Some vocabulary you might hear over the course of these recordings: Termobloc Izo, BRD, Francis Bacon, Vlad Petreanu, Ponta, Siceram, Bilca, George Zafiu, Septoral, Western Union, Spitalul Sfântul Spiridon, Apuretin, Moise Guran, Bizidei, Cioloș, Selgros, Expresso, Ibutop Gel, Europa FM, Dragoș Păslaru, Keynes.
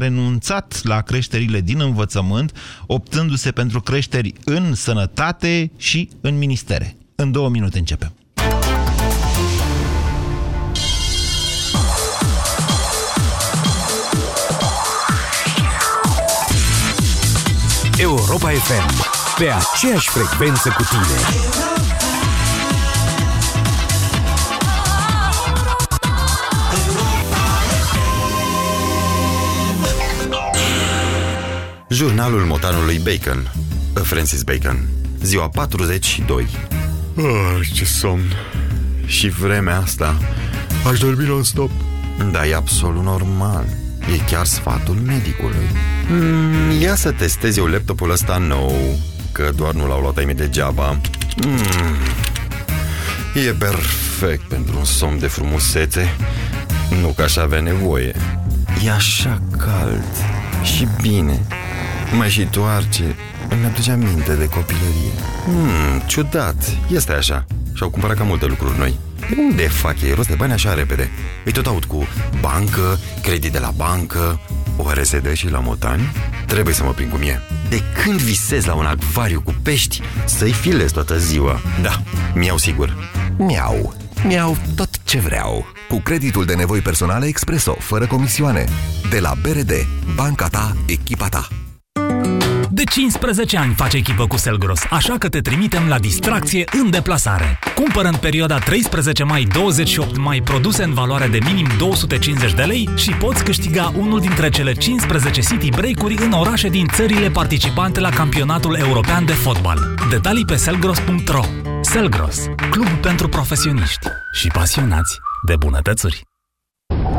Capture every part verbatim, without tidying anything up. renunțat la creșterile din învățământ, optându-se pentru creșteri în sănătate și în ministere. În două minute începem. Europa F M, pe aceeași frecvență cu tine. Jurnalul motanului Bacon, Francis Bacon, ziua patruzeci și doi. Oh, ce somn! Și vremea asta, aș dormi non-stop. Da, e absolut normal. E chiar sfatul medicului. mm, Ia să testez eu laptopul ăsta nou, că doar nu l-au luat ai mei degeaba. mm, E perfect pentru un somn de frumusețe. Nu că aș avea nevoie. E așa cald și bine. Mai și toarce. Îmi aduce aminte de copilărie. Hmm, ciudat, este așa. Și-au cumpărat cam multe lucruri noi. De unde fac ei rost de bani așa repede? Îi tot aud cu bancă, credit de la bancă. O R S D și la motani? Trebuie să mă prind cu mie. De când visez la un acvariu cu pești, să-i filez toată ziua. Da, mi-au sigur. Mi-au, mi-au tot ce vreau. Cu creditul de nevoi personale Expresso, fără comisioane. De la B R D, banca ta, echipa ta. De cincisprezece ani faci echipă cu Selgros, așa că te trimitem la distracție în deplasare. Cumpără în perioada treisprezece mai - douăzeci și opt mai produse în valoare de minim două sute cincizeci de lei și poți câștiga unul dintre cele cincisprezece city break-uri în orașe din țările participante la campionatul european de fotbal. Detalii pe selgros punct ro. Selgros, club pentru profesioniști și pasionați de bunătățuri.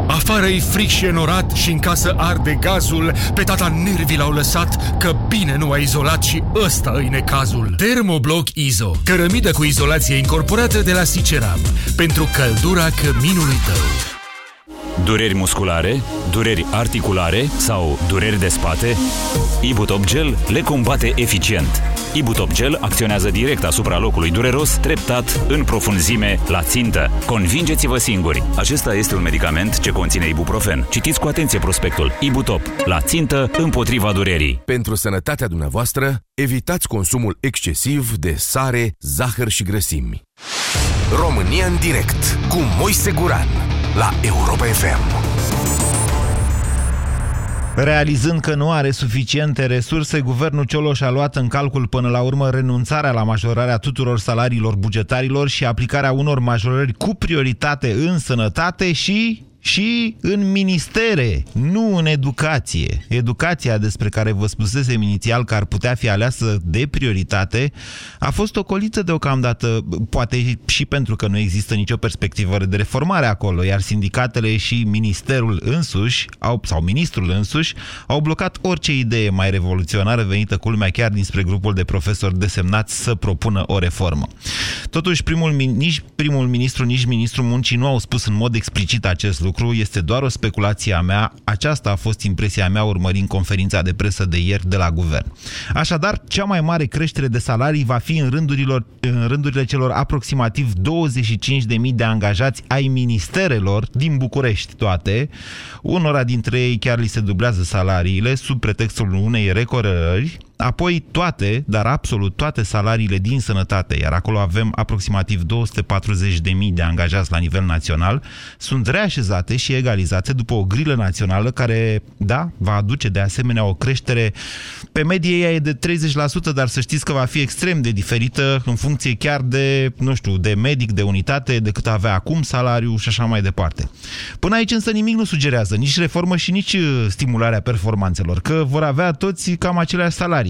Afară-i fric și enorat și în casă arde gazul. Pe tata nervii l-au lăsat, că bine nu a izolat și ăsta îi necazul. Termobloc Izo, cărămidă cu izolație incorporată de la Siceram, pentru căldura căminului tău. Dureri musculare, dureri articulare sau dureri de spate? Ibutop Gel le combate eficient. Ibutop Gel acționează direct asupra locului dureros, treptat, în profunzime, la țintă. Convingeți-vă singuri! Acesta este un medicament ce conține ibuprofen. Citiți cu atenție prospectul. Ibutop. La țintă, împotriva durerii. Pentru sănătatea dumneavoastră, evitați consumul excesiv de sare, zahăr și grăsimi. România în direct cu Moise Guran la Europa F M. Realizând că nu are suficiente resurse, guvernul Cioloș a luat în calcul până la urmă renunțarea la majorarea tuturor salariilor bugetarilor și aplicarea unor majorări cu prioritate în sănătate și... și în ministere, nu în educație. Educația, despre care vă spusesem inițial că ar putea fi aleasă de prioritate, a fost ocolită deocamdată, poate și pentru că nu există nicio perspectivă de reformare acolo, iar sindicatele și ministerul însuși, au, sau ministrul însuși, au blocat orice idee mai revoluționară venită, culmea, chiar dinspre grupul de profesori desemnați să propună o reformă. Totuși, primul, nici primul ministru, nici ministrul muncii nu au spus în mod explicit acest lucru. Este doar o speculație a mea, aceasta a fost impresia mea urmărind conferința de presă de ieri de la guvern. Așadar, cea mai mare creștere de salarii va fi în, rândurilor, în rândurile celor aproximativ douăzeci și cinci de mii de angajați ai ministerelor din București toate. Unora dintre ei chiar li se dublează salariile sub pretextul unei recorelări. Apoi toate, dar absolut toate salariile din sănătate, iar acolo avem aproximativ două sute patruzeci de mii de angajați la nivel național, sunt reașezate și egalizate după o grilă națională care, da, va aduce de asemenea o creștere. Pe medie ea e de treizeci la sută, dar să știți că va fi extrem de diferită în funcție chiar de, nu știu, de medic, de unitate, de cât avea acum salariul și așa mai departe. Până aici însă nimic nu sugerează, nici reformă și nici stimularea performanțelor, că vor avea toți cam aceleași salarii.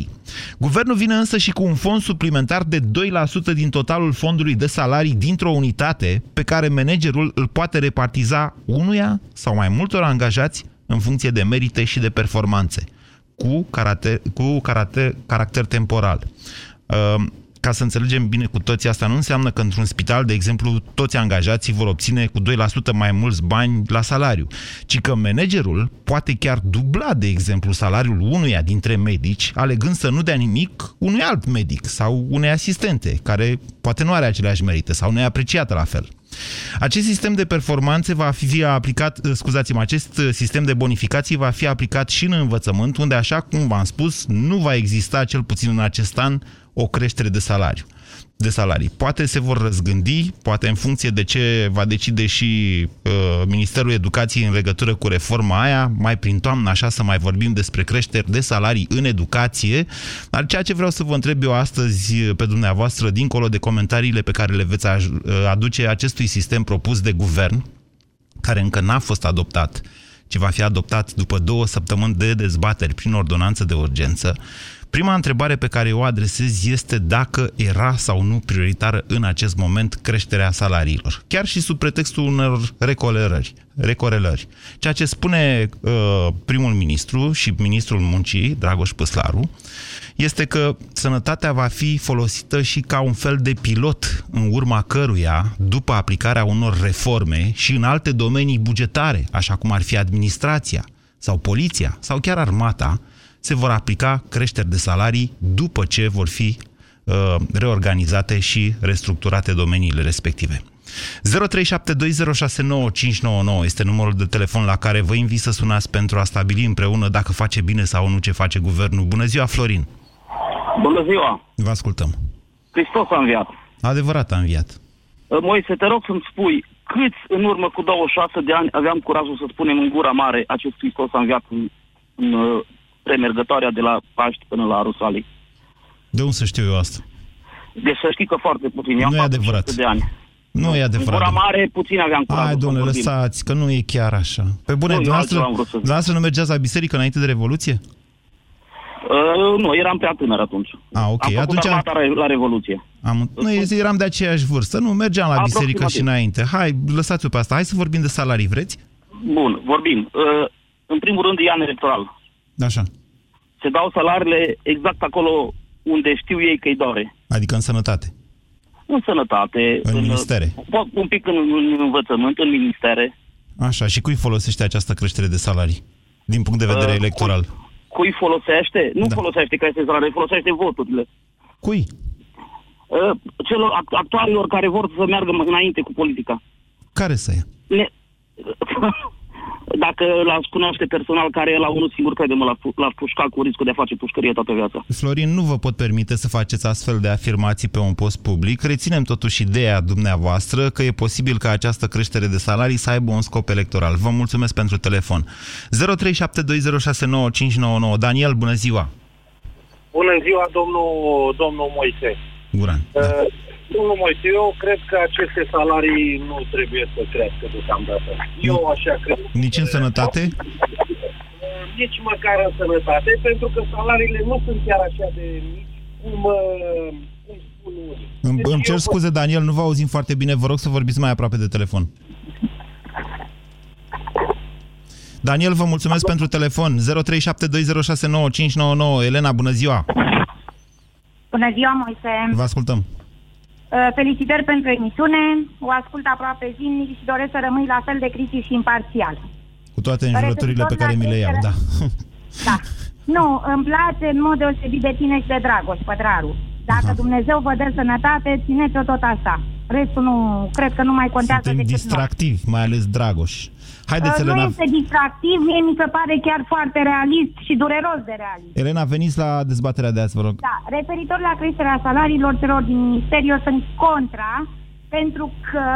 Guvernul vine însă și cu un fond suplimentar de doi la sută din totalul fondului de salarii dintr-o unitate pe care managerul îl poate repartiza unuia sau mai multor angajați în funcție de merite și de performanțe, cu caracter, cu caracter, caracter temporal. ca să înțelegem bine cu toții, asta nu înseamnă că într-un spital, de exemplu, toți angajații vor obține cu doi la sută mai mulți bani la salariu, ci că managerul poate chiar dubla, de exemplu, salariul unuia dintre medici, alegând să nu dea nimic unui alt medic sau unei asistente, care poate nu are aceleași merite sau nu e apreciată la fel. Acest sistem de performanțe va fi aplicat, scuzați-mă, acest sistem de bonificații va fi aplicat și în învățământ, unde, așa cum v-am spus, nu va exista, cel puțin în acest an, o creștere de salariu. de salarii. Poate se vor răzgândi, poate în funcție de ce va decide și uh, Ministerul Educației în legătură cu reforma aia, mai prin toamnă așa să mai vorbim despre creșteri de salarii în educație, dar ceea ce vreau să vă întreb eu astăzi pe dumneavoastră, dincolo de comentariile pe care le veți aduce acestui sistem propus de guvern, care încă n-a fost adoptat, ci va fi adoptat după două săptămâni de dezbateri prin ordonanță de urgență, prima întrebare pe care o adresez este dacă era sau nu prioritară în acest moment creșterea salariilor, chiar și sub pretextul unor recorelări. recorelări. Ceea ce spune uh, primul ministru și ministrul muncii, Dragoș Păslaru, este că sănătatea va fi folosită și ca un fel de pilot în urma căruia, după aplicarea unor reforme și în alte domenii bugetare, așa cum ar fi administrația sau poliția sau chiar armata, se vor aplica creșteri de salarii după ce vor fi uh, reorganizate și restructurate domeniile respective. zero trei șapte doi zero șase nouă cinci nouă nouă este numărul de telefon la care vă invit să sunați pentru a stabili împreună dacă face bine sau nu ce face guvernul. Bună ziua, Florin! Bună ziua! Vă ascultăm! Hristos a înviat! Adevărat a înviat! Moise, te rog să-mi spui câți în urmă cu douăzeci și șase de ani aveam curajul să spunem în gura mare acest Hristos a înviat în... în premergătoarea de la Paști până la Rusalii. De unde să știu eu asta? Deci să știi că foarte puțin. Nu e adevărat. De ani. Nu e adevărat. În mare, puțin aveam curajul. Hai, domnule, lăsați, că nu e chiar așa. Pe bune, dumneavoastră nu mergeați la biserică înainte de Revoluție? Uh, nu, eram prea tânăr atunci. Ah, ok. Am făcut atunci armata la Revoluție. Am... Noi eram de aceeași vârstă, nu mergeam la aproximativ biserică și înainte. Hai, lăsați-o pe asta. Hai să vorbim de salarii, vreți? Bun, vorbim. Uh, în primul rând, e an electoral. Așa. Se dau salariile exact acolo unde știu ei că îi dore. Adică în sănătate. În sănătate. În, în ministere. Un pic în, în învățământ, în ministere. Așa. Și cui folosește această creștere de salarii? Din punct de vedere uh, electoral. Cui, cui folosește? Nu da. folosește creștere de salarii, folosește voturile. Cui? Uh, celor actualilor care vor să meargă înainte cu politica. Care să ia? Ne... Dacă l-aș cunoaște personal, care e la unul singur, crede-mă, l-aș pușca cu riscul de a face pușcărie toată viața. Florin, nu vă pot permite să faceți astfel de afirmații pe un post public. Reținem totuși ideea dumneavoastră că e posibil ca această creștere de salarii să aibă un scop electoral. Vă mulțumesc pentru telefon. zero trei șapte doi zero șase nouă cinci nouă nouă. Daniel, bună ziua! Bună ziua, domnul, domnul Moise. Guran. Uh, da. Domnul Moise, eu cred că aceste salarii nu trebuie să crească deocamdată. Eu așa cred. Nici în sănătate? Nici măcar în sănătate, pentru că salariile nu sunt chiar așa de mici, cum, cum spun unii. Îmi, deci îmi cer scuze, Daniel, nu vă auzim foarte bine. Vă rog să vorbiți mai aproape de telefon. Daniel, vă mulțumesc Acum. pentru telefon. zero trei șapte doi zero șase nouă cinci nouă nouă. Elena, bună ziua! Bună ziua, Moise! Vă ascultăm! Felicitări pentru emisiune, o ascult aproape zilnic și doresc să rămâi la fel de critic și imparțial. Cu toate înjurăturile pe care mi le iau, da. Da. Nu, îmi place în mod deosebit de tine și de Dragoș Păslaru. Dacă Aha. Dumnezeu vă dă sănătate, țineți-o tot așa. Restul nu, cred că nu mai contează. Suntem decât distractivi, noi. Mai ales Dragoș. Haideți, Elena. Nu este distractiv, mie mi se pare chiar foarte realist și dureros de realist. Elena, veniți la dezbaterea de azi, vă rog. Da, referitor la creșterea salariilor celor din minister, eu sunt contra, pentru că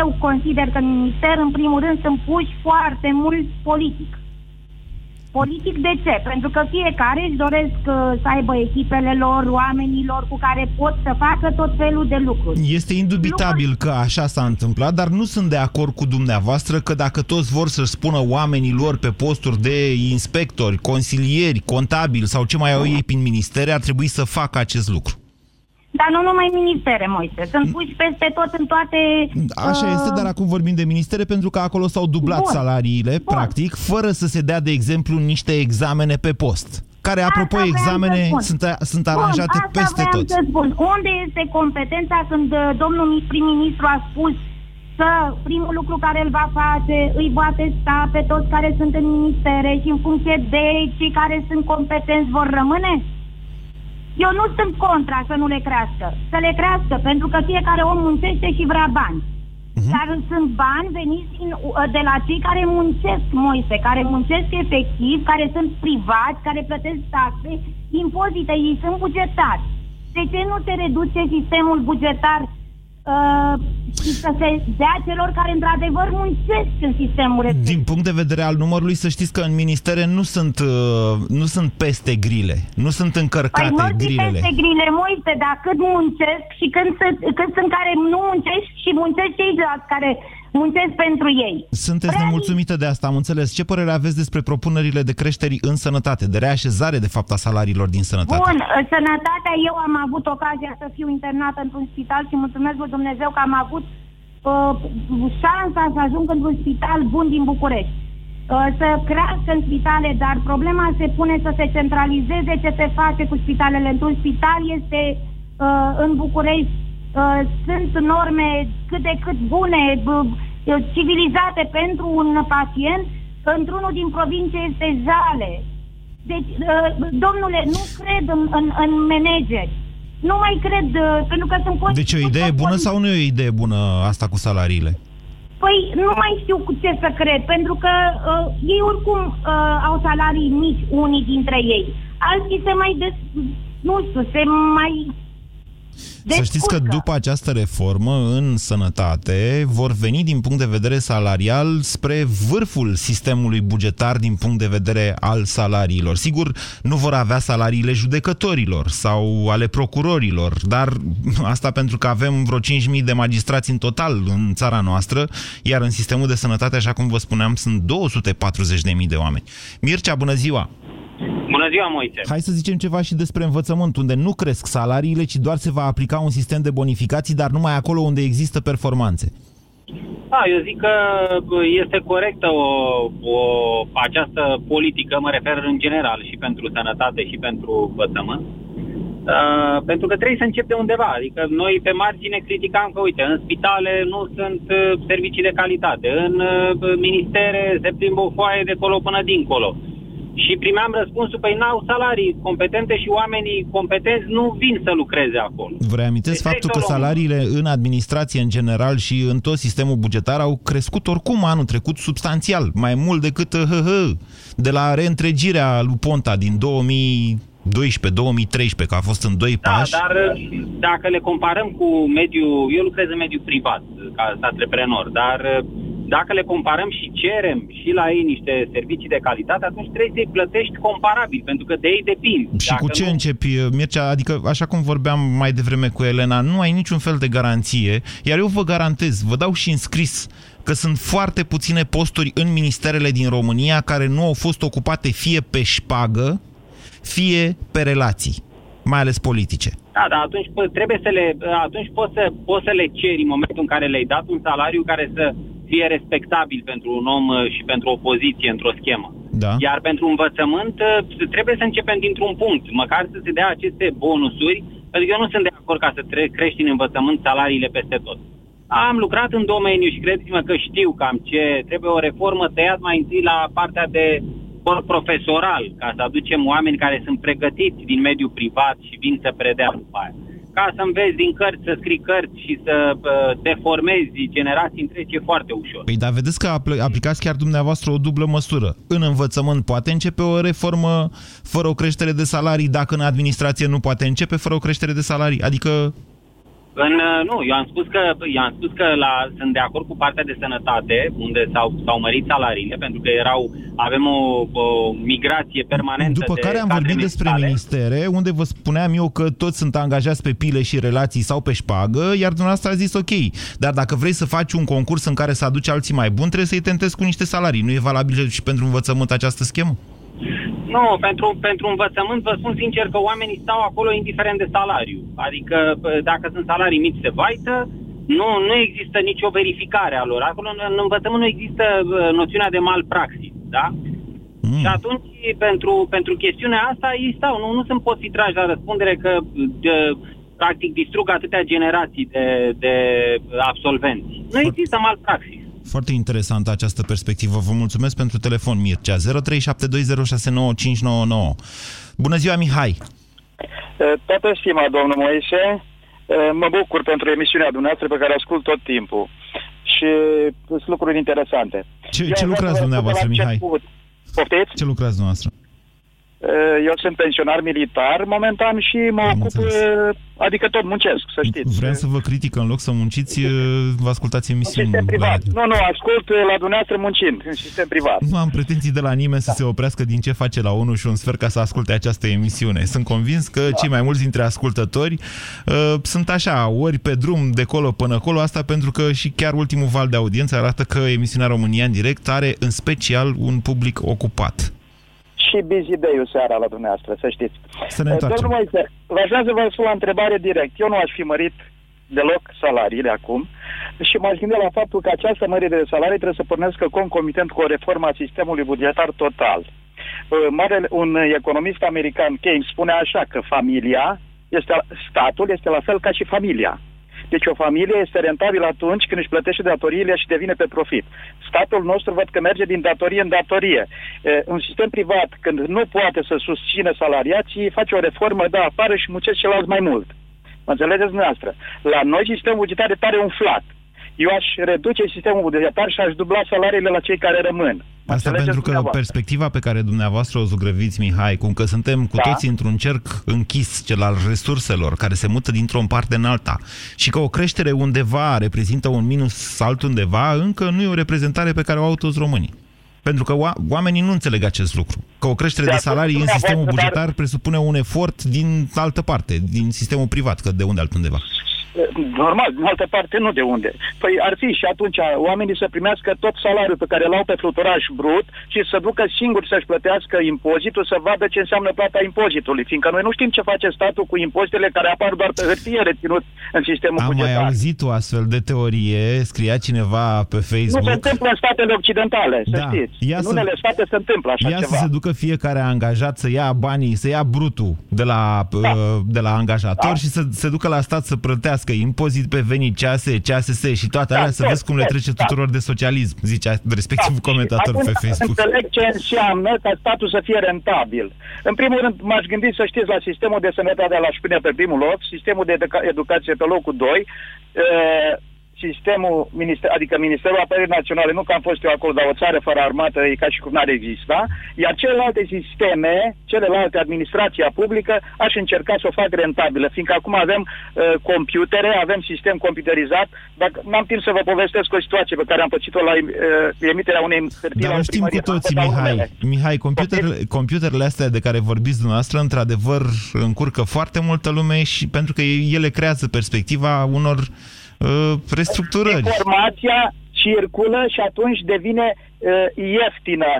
eu consider că în minister, în primul rând, sunt puși foarte mult politic. Politic de ce? Pentru că fiecare își doresc să aibă echipele lor, oamenilor cu care pot să facă tot felul de lucruri. Este indubitabil lucruri... că așa s-a întâmplat, dar nu sunt de acord cu dumneavoastră că dacă toți vor să-și spună oamenilor pe posturi de inspectori, consilieri, contabili sau ce mai au ei prin ministere, ar trebui să facă acest lucru. Dar nu numai ministere, Moise. Sunt puși peste tot în toate... Așa uh... este, dar acum vorbim de ministere pentru că acolo s-au dublat Bun. salariile, Bun. practic, fără să se dea, de exemplu, niște examene pe post. care, apropo, asta examene sunt, sunt aranjate Bun, peste tot. Unde este competența când domnul prim-ministru a spus că primul lucru care îl va face, îi va testa pe toți care sunt în ministere și în funcție de cei care sunt competenți vor rămâne? Eu nu sunt contra să nu le crească. Să le crească, pentru că fiecare om muncește și vrea bani. Uh-huh. Dar sunt bani veniți de la cei care muncesc, Moise, care muncesc efectiv, care sunt privați, care plătesc taxe, impozite, ei sunt bugetari. De ce nu se reduce sistemul bugetar uh, și să se dea celor care într-adevăr muncesc în sistemul respectiv? Din punct de vedere al numărului, să știți că în ministere nu sunt, uh, nu sunt peste grile, nu sunt încărcate păi, grilele. Păi peste grile, Moise, dar cât muncesc și când sunt, când sunt care nu muncesc și muncesc ceilalți care muncesc pentru ei. Sunteți Prea... nemulțumită de asta, am înțeles. Ce părere aveți despre propunerile de creșteri în sănătate, de reașezare, de fapt, a salariilor din sănătate? Bun, sănătatea, eu am avut ocazia să fiu internată într-un spital și mulțumesc lui Dumnezeu că am avut uh, șansa să ajung într-un spital bun din București. Uh, să crească în spitale, dar problema se pune să se centralizeze ce se face cu spitalele. Într-un spital este uh, în București, Uh, sunt norme cât de cât bune, uh, civilizate pentru un pacient, într-unul din provincie este jale. Deci, uh, domnule, nu cred în, în, în manageri. Nu mai cred, uh, pentru că sunt... Deci o idee bună sau nu e o idee bună asta cu salariile? Păi nu mai știu cu ce să cred, pentru că uh, ei oricum uh, au salarii mici, unii dintre ei. Alții se mai... Des... Nu știu, se mai... Deci, să știți că după această reformă în sănătate vor veni din punct de vedere salarial spre vârful sistemului bugetar din punct de vedere al salariilor. Sigur, nu vor avea salariile judecătorilor sau ale procurorilor, dar asta pentru că avem vreo cinci mii de magistrați în total în țara noastră, iar în sistemul de sănătate, așa cum vă spuneam, sunt două sute patruzeci de mii de oameni. Mircea, bună ziua! Bună ziua, Moise! Hai să zicem ceva și despre învățământ, unde nu cresc salariile, ci doar se va aplica un sistem de bonificații, dar numai acolo unde există performanțe. Da, eu zic că este corectă o, o, această politică, mă refer în general și pentru sănătate și pentru învățământ, uh, pentru că trebuie să încep de undeva. Adică noi pe margine criticam că, uite, în spitale nu sunt servicii de calitate, în ministere se plimbă o foaie de colo până dincolo. Și primeam răspunsul, păi n-au salarii competente și oamenii competenți nu vin să lucreze acolo. Vă reamintesc faptul că salariile în administrație în general și în tot sistemul bugetar au crescut oricum anul trecut substanțial, mai mult decât hh, de la reîntregirea lui Ponta din două mii doisprezece două mii treisprezece, că a fost în doi da, pași. Dar dacă le comparăm cu mediul, eu lucrez în mediul privat ca antreprenor, dar... Dacă le comparăm și cerem și la ei niște servicii de calitate, atunci trebuie să-i plătești comparabil, pentru că de ei depind. Și Dacă cu ce nu... începi, Mircea? Adică, așa cum vorbeam mai devreme cu Elena, nu ai niciun fel de garanție, iar eu vă garantez, vă dau și în scris, că sunt foarte puține posturi în ministerele din România care nu au fost ocupate fie pe șpagă, fie pe relații, mai ales politice. Da, dar atunci, trebuie să le, atunci poți, să, poți să le ceri în momentul în care le-ai dat un salariu care să... fie respectabil pentru un om și pentru o poziție într-o schemă. Da. Iar pentru învățământ trebuie să începem dintr-un punct, măcar să se dea aceste bonusuri, pentru că eu nu sunt de acord ca să crești în învățământ salariile peste tot. Am lucrat în domeniu și credeți-mă că știu cam ce trebuie o reformă tăiat mai întâi la partea de corp profesoral, ca să aducem oameni care sunt pregătiți din mediul privat și vin să predea după aia. Ca să înveți din cărți, să scrii cărți și să deformezi generații întregi e foarte ușor. Păi, dar vedeți că aplicați chiar dumneavoastră o dublă măsură. În învățământ poate începe o reformă fără o creștere de salarii, dacă în administrație nu poate începe fără o creștere de salarii. Adică... În, nu, eu am spus că, eu am spus că la, sunt de acord cu partea de sănătate, unde s-au, s-au mărit salariile, pentru că erau, avem o, o migrație permanentă. După care am vorbit despre ministere, unde vă spuneam eu că toți sunt angajați pe pile și relații sau pe șpagă, iar dumneavoastră a zis ok, dar dacă vrei să faci un concurs în care să aduci alții mai buni, trebuie să-i tentezi cu niște salarii. Nu e valabil și pentru învățământ această schemă? Nu, pentru, pentru învățământ vă spun sincer că oamenii stau acolo indiferent de salariu. Adică dacă sunt salarii mici se vaită, nu, nu există nicio verificare a lor. Acolo în învățământ nu există noțiunea de malpraxis, da? Mm. Și atunci, pentru, pentru chestiunea asta, ei stau. Nu, nu sunt poți fi trași la răspundere că, de, practic, distrug atâtea generații de, de absolvenți. Nu Foarte... există malpraxis. Foarte interesantă această perspectivă. Vă mulțumesc pentru telefon, Mircea. zero trei șapte doi zero șase nouă cinci nouă nouă. Bună ziua, Mihai! Toată stima, domnul Moise. Mă bucur pentru emisiunea dumneavoastră pe care o ascult tot timpul. Și sunt lucruri interesante. Ce, ce lucrați dumneavoastră, Mihai? Poftiți? Ce lucrați dumneavoastră? Eu sunt pensionar militar momentan și mă Am ocup, înțeles. Adică tot muncesc, să știți. Vreau să vă critic, în loc să munciți, vă ascultați emisiuni. Privat. Nu, nu, ascult la dumneavoastră muncind, în sistem privat. Nu am pretenții de la nimeni să da. se oprească din ce face la unu și un sfert ca să asculte această emisiune. Sunt convins că da. cei mai mulți dintre ascultători uh, sunt așa, ori pe drum de colo până acolo, asta pentru că și chiar ultimul val de audiență arată că emisiunea România în direct are în special un public ocupat. Și bizideiul seara la dumneavoastră, să știți. Să ne întoarcem. Domnul Moise, v-aș vrea să vă spun la întrebare direct. Eu nu aș fi mărit deloc salariile acum și m-aș gândi la faptul că această mărire de salarii trebuie să pornească concomitent cu o reformă a sistemului bugetar total. Un economist american, Keynes, spune așa că familia, este, statul este la fel ca și familia. Deci o familie este rentabilă atunci când își plătește datoriile și devine pe profit. Statul nostru văd că merge din datorie în datorie. Un sistem privat, când nu poate să susține salariații, face o reformă, da, afară și muncesc celălalt mai mult. Mă înțelegeți dumneavoastră? La noi sistemul bugetar e tare umflat. Eu aș reduce sistemul bugetar și aș dubla salariile la cei care rămân. Asta pentru că perspectiva pe care dumneavoastră o zugrăviți, Mihai, cum că suntem cu da. toții într-un cerc închis, cel al resurselor, care se mută dintr-o parte în alta, și că o creștere undeva reprezintă un minus altundeva, încă nu e o reprezentare pe care o au toți românii. Pentru că oamenii nu înțeleg acest lucru. Că o creștere de, de salarii în sistemul bugetar dar... presupune un efort din altă parte, din sistemul privat, că de unde altundeva. Normal, în altă parte nu de unde. Păi ar fi și atunci oamenii să primească tot salariul pe care l-au pe fluturaș brut și să ducă singuri să-și plătească impozitul, să vadă ce înseamnă plata impozitului, fiindcă noi nu știm ce face statul cu impozitele care apar doar pe hârtie reținut în sistemul bugetar. Am mai auzit o astfel de teorie, scria cineva pe Facebook. Nu se întâmplă în statele occidentale, să da. știți. Ia în unele să... state se întâmplă așa ia ceva. Ia să se ducă fiecare angajat să ia banii, să ia brutul de la, da. de la angajator da. și să se ducă la stat să plătească că impozit pe venit, C A S, C A S S și toate alea, da, să vezi cum le trece da. tuturor de socialism, zicea respectiv da, comentator pe Facebook. Înțeleg ce înseamnă ca statul să fie rentabil. În primul rând, m-aș gândi să știți la sistemul de sănătate, la șpine pe primul loc, sistemul de educa- educație pe locul doi, e, sistemul, minister, adică Ministerul Apărării Naționale, nu că am fost eu acolo, dar o țară fără armată e ca și cum n-ar exista, iar celelalte sisteme, celelalte administrația publică, aș încerca să o fac rentabilă, fiindcă acum avem uh, computere, avem sistem computerizat, dacă n-am timp să vă povestesc o situație pe care am pățit-o la uh, emiterea unei hârtii. Dar nu știm cu toții, Mihai. Mihai, computerele, computerele astea de care vorbiți dumneavoastră, într-adevăr, încurcă foarte multă lume și pentru că ele creează perspectiva unor restructurări. Informația circulă și atunci devine uh, ieftină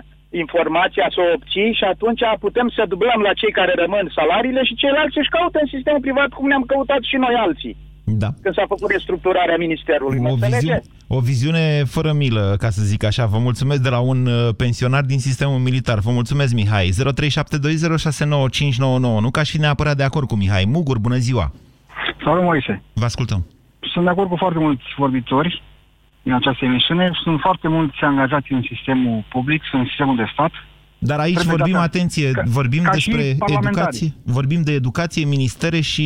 informația să o obții și atunci putem să dublăm la cei care rămân salariile și ceilalți își caută în sistemul privat cum ne-am căutat și noi alții. Da. Când s-a făcut restructurarea ministerului. O, viziune, o viziune fără milă, ca să zic așa. Vă mulțumesc, de la un pensionar din sistemul militar. Vă mulțumesc, Mihai. zero trei șapte doi zero șase nouă cinci nouă nouă. Nu că aș fi neapărat de acord cu Mihai. Mugur, bună ziua! Salut, Moise! Vă ascultăm! Sunt de acord cu foarte mulți vorbitori din această emisiune. Sunt foarte mulți angajați în sistemul public, în sistemul de stat. Dar aici Trebuie vorbim, data... atenție, ca, vorbim ca despre educație, vorbim de educație, ministere și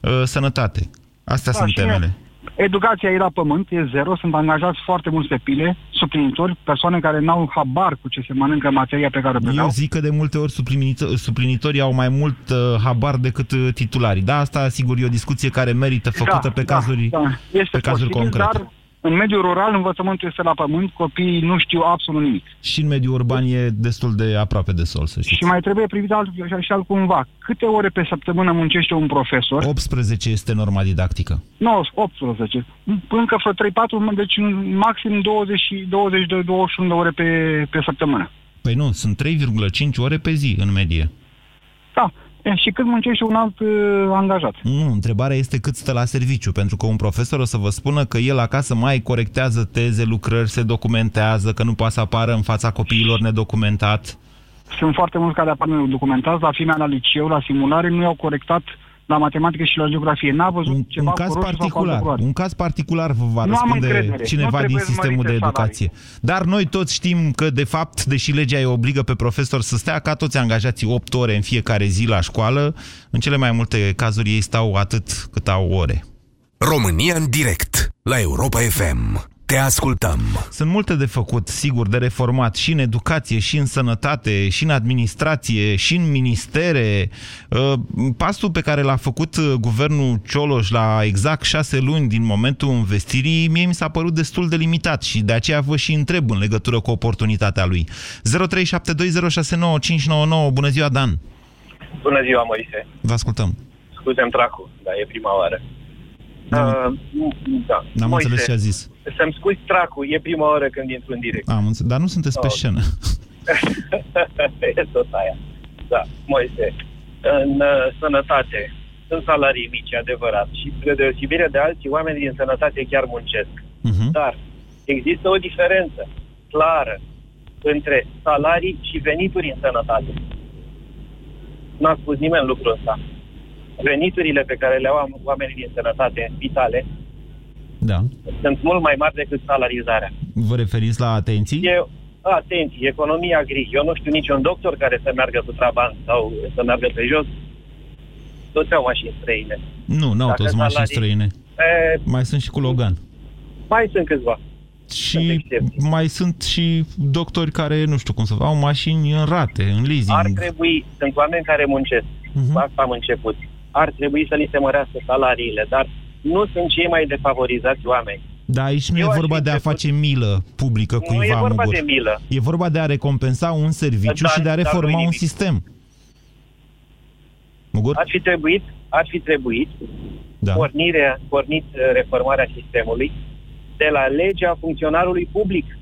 uh, sănătate. Astea da, sunt temele. Educația e la pământ, e zero, sunt angajați foarte mulți pe pile, suplinitori, persoane care n-au habar cu ce se mănâncă materia pe care o predau. Eu zic că de multe ori suplinito- suplinitorii au mai mult uh, habar decât uh, titularii. Da, asta, sigur, e o discuție care merită făcută da, pe cazuri, da, da. Este pe cazuri posibil, concrete. Dar în mediul rural învățământul este la pământ, copiii nu știu absolut nimic. Și în mediul urban e destul de aproape de sol, să știți. Și mai trebuie privit altceva și altcumva. Câte ore pe săptămână muncește un profesor? optsprezece este norma didactică. Nu, optsprezece. Încă vreo trei patru, deci maxim douăzeci douăzeci și unu de ore pe, pe săptămână. Păi nu, sunt trei virgulă cinci ore pe zi în medie. Da. și cât muncește un alt uh, angajat. Nu, întrebarea este cât stă la serviciu, pentru că un profesor o să vă spună că el acasă mai corectează teze, lucrări, se documentează, că nu poate să apară în fața copiilor nedocumentat. Sunt foarte mulți care apar nedocumentați, la fiul meu la liceu, la simulare, nu i-au corectat la matematică și la geografie. N-a văzut un, ceva un caz particular, un caz particular vă va răspunde cineva din sistemul de educație. Salarii. Dar noi toți știm că, de fapt, deși legea îi obligă pe profesor să stea ca toți angajații opt ore în fiecare zi la școală, în cele mai multe cazuri ei stau atât cât au ore. România în direct, la Europa F M. Te ascultăm. Sunt multe de făcut, sigur, de reformat și în educație, și în sănătate, și în administrație, și în ministere. Pasul pe care l-a făcut guvernul Cioloș la exact șase luni din momentul învestirii, mie mi s-a părut destul de limitat și de aceea vă și întreb în legătură cu oportunitatea lui. zero trei șapte doi zero șase nouă cinci nouă nouă. Bună ziua, Dan! Bună ziua, Moise! Vă ascultăm! Scuze-mi tracul, dar e prima oară. N-am, uh, da. N-am Moise, înțeles ce a zis. Să-mi scuzi tracul, e prima oară când intru în direct. Am înțeles, dar nu sunteți pe oh. scenă. E tot aia. Da, Moise, în uh, sănătate sunt salarii mici, adevărat. Și de deosebire de alții, oamenii din sănătate chiar muncesc. uh-huh. Dar există o diferență clară între salarii și venituri în sănătate. N-a spus nimeni lucrul ăsta. Veniturile pe care le au oamenii din sănătate, în spitale, da, sunt mult mai mari decât salarizarea. Vă referiți la atenții? Eu, atenții, economia gri. Eu nu știu niciun doctor care să meargă cu traban sau să meargă pe jos. Toți au mașini străine. Nu, n-au Dacă toți salarii... mașini străine. E... Mai sunt și cu Logan. Mai sunt câțiva. Și mai sunt și doctori care, nu știu cum să fac, au mașini în rate, în leasing. Ar trebui, sunt oameni care muncesc. Uh-huh. Asta am început. Ar trebui să li se mărească salariile, dar nu sunt cei mai defavorizați oameni. Da, aici nu Eu e vorba de a face milă publică cuiva. Nu e vorba de milă. E vorba de a recompensa un serviciu dar, și de a reforma un sistem. Mugur? Ar fi trebuit, ar fi trebuit da. pornirea, pornit reformarea sistemului de la legea funcționarului public,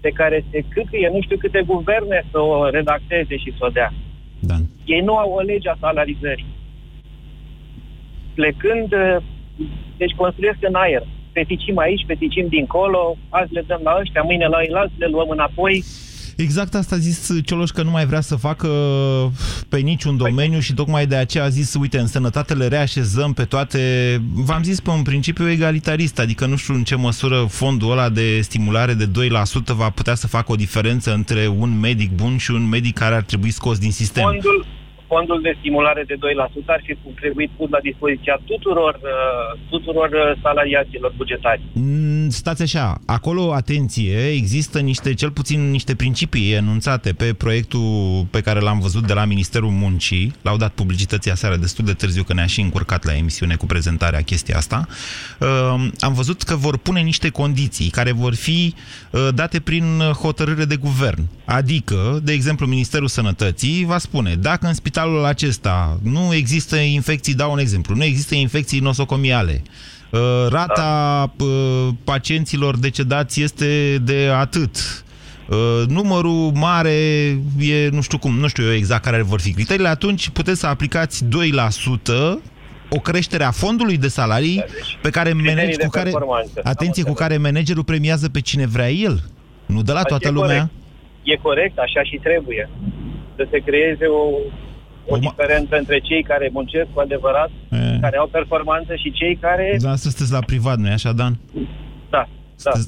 pe care se câcâie nu știu câte guverne să o redacteze și să o dea. Da. Ei nu au o lege a salarizării. Plecând, deci construiesc în aer. Peticim aici, peticim dincolo, azi le dăm la ăștia, mâine la alți, le luăm înapoi. Exact asta a zis Cioloș, că nu mai vrea să facă pe niciun domeniu și tocmai de aceea a zis, uite, în sănătate le reașezăm pe toate, v-am zis, pe un principiu egalitarist, adică nu știu în ce măsură fondul ăla de stimulare de doi la sută va putea să facă o diferență între un medic bun și un medic care ar trebui scos din sistem. Fondul... Fondul de stimulare de doi la sută ar fi trebuit pus la dispoziția tuturor, tuturor salariaților bugetari. Stați așa, acolo, atenție, există niște, cel puțin niște principii enunțate pe proiectul pe care l-am văzut de la Ministerul Muncii, l-au dat publicității aseară destul de târziu, că ne-a și încurcat la emisiune cu prezentarea chestia asta. Am văzut că vor pune niște condiții care vor fi date prin hotărâre de guvern. Adică, de exemplu, Ministerul Sănătății va spune, dacă în spital Spitalul acesta nu există infecții, dau un exemplu, nu există infecții nosocomiale, rata da. pacienților decedați este de atât, numărul mare e nu știu cum, nu știu eu exact care vor fi criteriile, atunci puteți să aplicați doi la sută o creștere a fondului de salarii pe care manage, cu care, atenție, cu care managerul premiază pe cine vrea el, nu de la toată e lumea. Corect. E corect, așa și trebuie. Să se creeze o... o diferență între cei care muncesc cu adevărat, e. care au performanță și cei care... Da, să sunteți la privat, nu-i așa, Dan? Da,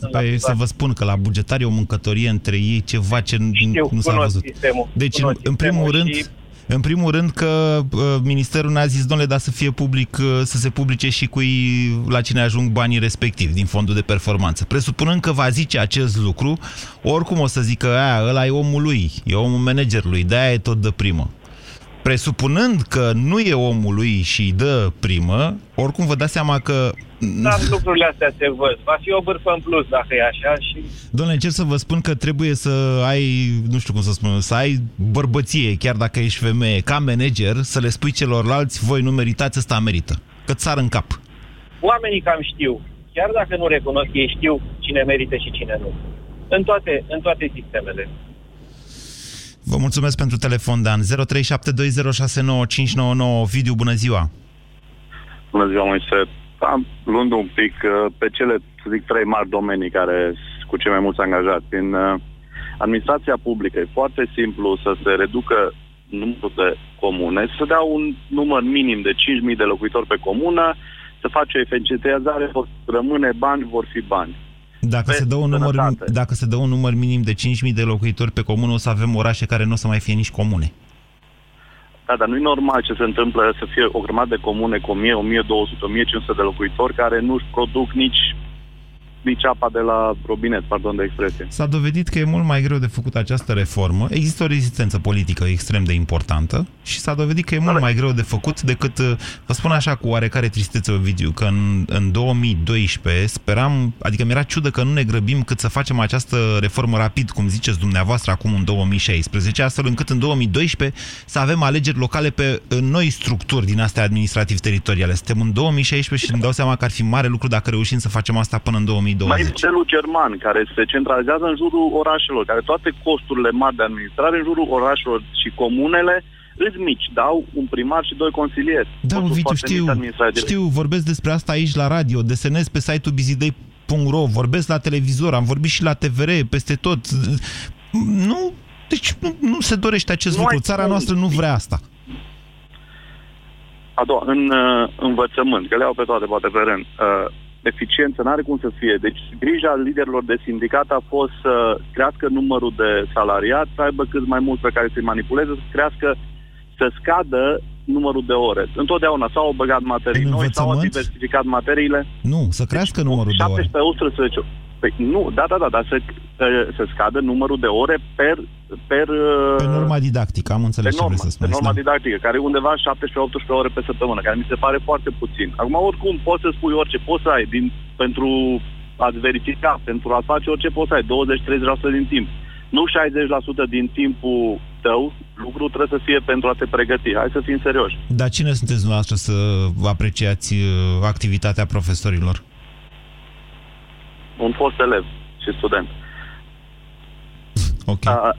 da. Pe, să vă spun că la bugetari e o muncătorie între ei, ceva ce Știu, nu s-a văzut. Sistemul. Deci, în, în primul rând... Și... În primul rând că ministerul ne-a zis, domnule, dar să fie public, să se publice și cu la cine ajung banii respectivi din fondul de performanță. Presupunând că va zice acest lucru, oricum o să zică, aia, ăla e omul lui, e omul managerului, de-aia e tot de primă. Presupunând că nu e omul lui și îi dă primă, oricum vă dați seama că... Dar lucrurile astea se văd. Va fi o bârfă în plus dacă e așa și... Doamne, încerc să vă spun că trebuie să ai, nu știu cum să spun, să ai bărbăție, chiar dacă ești femeie, ca manager, să le spui celorlalți, voi nu meritați, ăsta merită. Că ți sar în cap. Oamenii cam știu. Chiar dacă nu recunosc, ei știu cine merită și cine nu. În toate, în toate sistemele. Vă mulțumesc pentru telefon, Dan. zero trei șapte doi zero șase nouă cinci nouă nouă. Ovidiu, bună ziua! Bună ziua, Moise. Am luând un pic pe cele, să zic, trei mari domenii care cu cei mai mulți angajați. În administrația publică e foarte simplu să se reducă numărul de comune, să dea un număr minim de cinci mii de locuitori pe comună, să face eficientizare, vor rămâne bani, vor fi bani. Dacă se, dă un număr, dacă se dă un număr minim de cinci mii de locuitori pe comună, o să avem orașe care nu o să mai fie nici comune. Da, dar nu e normal ce se întâmplă să fie o grămadă de comune cu o mie, o mie două sute, o mie cinci sute de locuitori care nu-și produc nici, nici apa de la robinet, pardon de expresie. S-a dovedit că e mult mai greu de făcut această reformă. Există o rezistență politică extrem de importantă și s-a dovedit că e mult mai greu de făcut decât, vă spun așa cu oarecare tristețe, Ovidiu, că în, în două mii doisprezece speram, adică mi-era ciudă că nu ne grăbim cât să facem această reformă rapid, cum ziceți dumneavoastră acum în două mii șaisprezece, astfel încât în două mii doisprezece să avem alegeri locale pe noi structuri din astea administrativ-teritoriale. Suntem în două mii șaisprezece și îmi dau seama că ar fi mare lucru dacă reușim să facem asta până în două mii douăzeci. Mai modelul german, care se centralizează în jurul orașelor, care toate costurile mari de administrare în jurul orașelor și comunele îți mici, dau un primar și doi consilieri. Da, Ovidiu, știu, știu, vorbesc despre asta aici la radio, desenez pe site-ul bizidei punct ro, vorbesc la televizor, am vorbit și la T V R, peste tot. Nu, deci nu, nu se dorește acest lucru, țara noastră nu vrea asta. A doua, în uh, învățământ, că le iau pe toate, poate pe rând, uh, eficiență, n-are cum să fie. Deci grija liderilor de sindicat a fost să crească numărul de salariați, să aibă cât mai mulți pe care să-i manipuleze, să crească, să scadă numărul de ore. Întotdeauna s-au băgat materii noi, s-au diversificat materiile. Nu, să creastă deci, numărul de ore. șaptesprezece, unsprezece. Păi, nu, da, da, da, dar să, să scadă numărul de ore per... Per, pe norma didactică, am înțeles ce vreți să spuneți. Pe norma da. didactică, care e undeva șaptesprezece la optsprezece ore pe săptămână, care mi se pare foarte puțin. Acum, oricum, poți să spui orice, poți să ai, din, pentru a-ți verifica, pentru a face orice, poți să ai douăzeci la treizeci la sută din timp. Nu șaizeci la sută din timpul tău, lucru trebuie să fie pentru a te pregăti. Hai să fim serioși. Dar cine sunteți dumneavoastră să apreciați activitatea profesorilor? Un fost elev și student. Ok. A,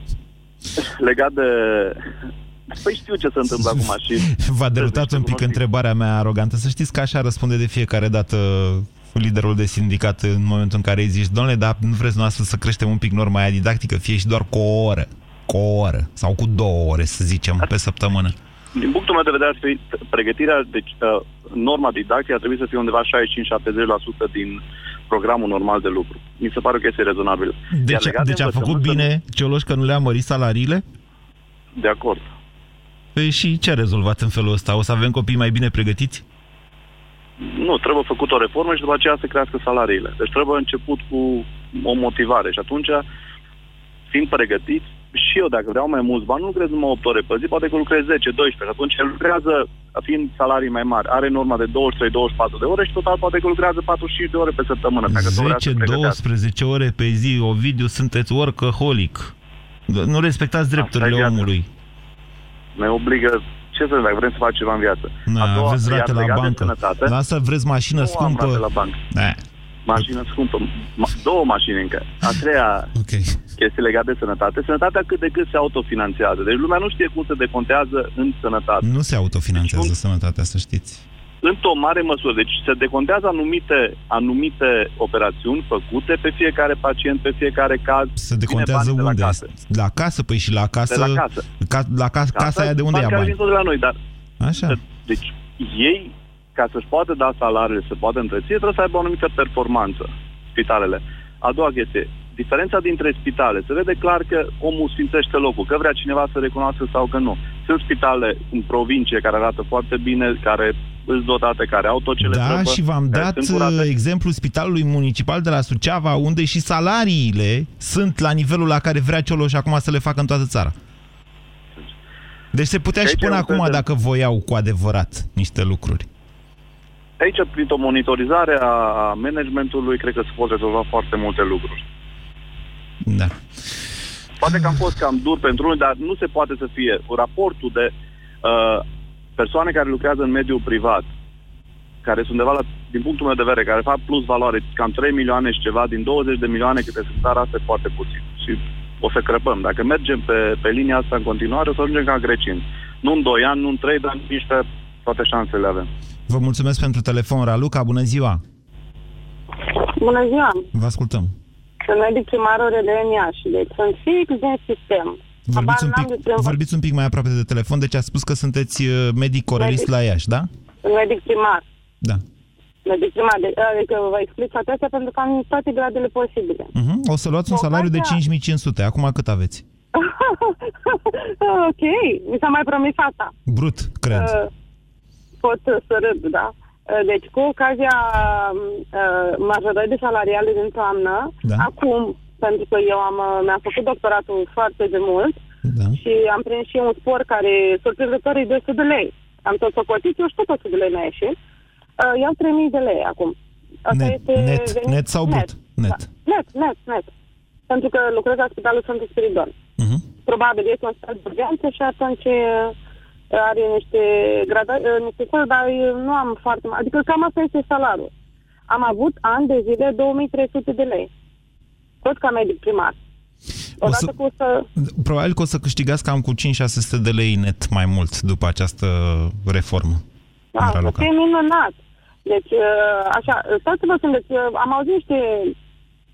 legat de... Păi știu ce se întâmplă acum și... V-a derutat un pic întrebarea mea arogantă. Să știți că așa răspunde de fiecare dată liderul de sindicat în momentul în care îi zici: domnule, dar nu vreți noastră să creștem un pic norma aia didactică? Fie și doar cu o oră. Cu o oră. Sau cu două ore, să zicem, pe săptămână. Din punctul meu de vedere, ar fi pregătirea, deci norma didactică ar trebui să fie undeva șaizeci și cinci la șaptezeci la sută din programul normal de lucru. Mi se pare o chestie rezonabilă. Deci, deci a făcut bine Cioloș că nu le-a mărit salariile? De acord. Păi și ce a rezolvat în felul ăsta? O să avem copii mai bine pregătiți? Nu, trebuie făcut o reformă și după aceea să crească salariile. Deci trebuie început cu o motivare și atunci, fiind pregătiți, și eu, dacă vreau mai mulți bani, nu lucrez numai opt ore pe zi, poate că lucrez zece, doisprezece. Atunci lucrează, fiind salarii mai mari, are norma de douăzeci și trei douăzeci și patru de ore și total poate că lucrează patruzeci și cinci de ore pe săptămână. zece douăsprezece ore pe zi, Ovidiu, sunteți workaholic. Nu respectați drepturile omului. Ne obligă, ce să dacă vrem să facem ceva în viață. Na, doua, aveți rate la bancă. La asta vreți mașină nu scumpă. Am la bancă. Da. Mașină scumpă. Două mașini încă. A treia okay. chestie legată de sănătate. Sănătatea cât de cât se autofinanțează. Deci lumea nu știe cum se decontează în sănătate. Nu se autofinanțează deci, sănătatea, să știți. Într-o mare măsură. Deci se decontează anumite, anumite operațiuni făcute pe fiecare pacient, pe fiecare caz. Se decontează unde? De la casă. La casă? Păi și la casă... De la casă. Ca, la casă, casa, casa aia de unde ia bani? De la noi, dar... Așa. Deci ei... ca să-și poată da salariile, să poată întreține, trebuie să aibă o anumită performanță, spitalele. A doua chestie, diferența dintre spitale. Se vede clar că omul sfințește locul, că vrea cineva să recunoască sau că nu. Sunt spitale în provincie care arată foarte bine, care îți dotate, care au tot ce le trebuie. Da, și v-am dat exemplu Spitalului Municipal de la Suceava, unde și salariile sunt la nivelul la care vrea Cioloș acum să le facă în toată țara. Deci se putea și până acum dacă voiau cu adevărat niște lucruri. Aici, printr-o monitorizare a managementului, cred că se pot rezolva foarte multe lucruri. Da. Poate că am fost cam dur pentru unii, dar nu se poate să fie. Raportul de uh, persoane care lucrează în mediul privat, care sunt undeva, la, din punctul meu de vedere, care fac plus valoare, cam trei milioane și ceva, din douăzeci de milioane câte sunt țara, asta e foarte puțin. Și o să crăpăm. Dacă mergem pe, pe linia asta în continuare, o să ajungem ca grecini. Nu în doi ani, nu în trei, dar nici pe toate șansele avem. Vă mulțumesc pentru telefon, Raluca. Bună ziua! Bună ziua! Vă ascultăm. Sunt medic primar Orelean Iași, deci sunt fix din sistem. Vorbiți un, pic, vorbiți un pic mai aproape de telefon, deci ați spus că sunteți medic orelist la Iași, da? Sunt medic primar. Da. Medic primar, de, adică vă explic toate pentru că am toate gradele posibile. Uh-huh. O să luați un o salariu asta... de cinci mii cinci sute, acum cât aveți? Ok, mi s-a mai promis asta. Brut, cred. Uh, pot să râd, da? Deci, cu ocazia uh, majorării salariale din toamnă, da. Acum, pentru că eu am, mi-am făcut doctoratul foarte de mult, da. Și am prins și un spor care, surprinzător, e două sute de lei. Am tot socotit, eu știu două sute de lei mi-a ieșit. Uh, iau trei mii de lei acum. Asta net, este net, net sau brut? Net. Net. Da. net, net, net. Pentru că lucrez la Spitalul Sfântul Spiridon. Uh-huh. Probabil este un stat de urgență și atunci... are niște gradări, niște col, dar nu am foarte mare. Adică cam asta este salariul. Am avut ani de zile două mii trei sute de lei. Tot ca medic primar. Odată o să, cu să... Probabil că o să câștigați cam cu cinci șase sute de lei net mai mult după această reformă. Da, e minunat. Deci, așa, stați-vă când deci, am auzit niște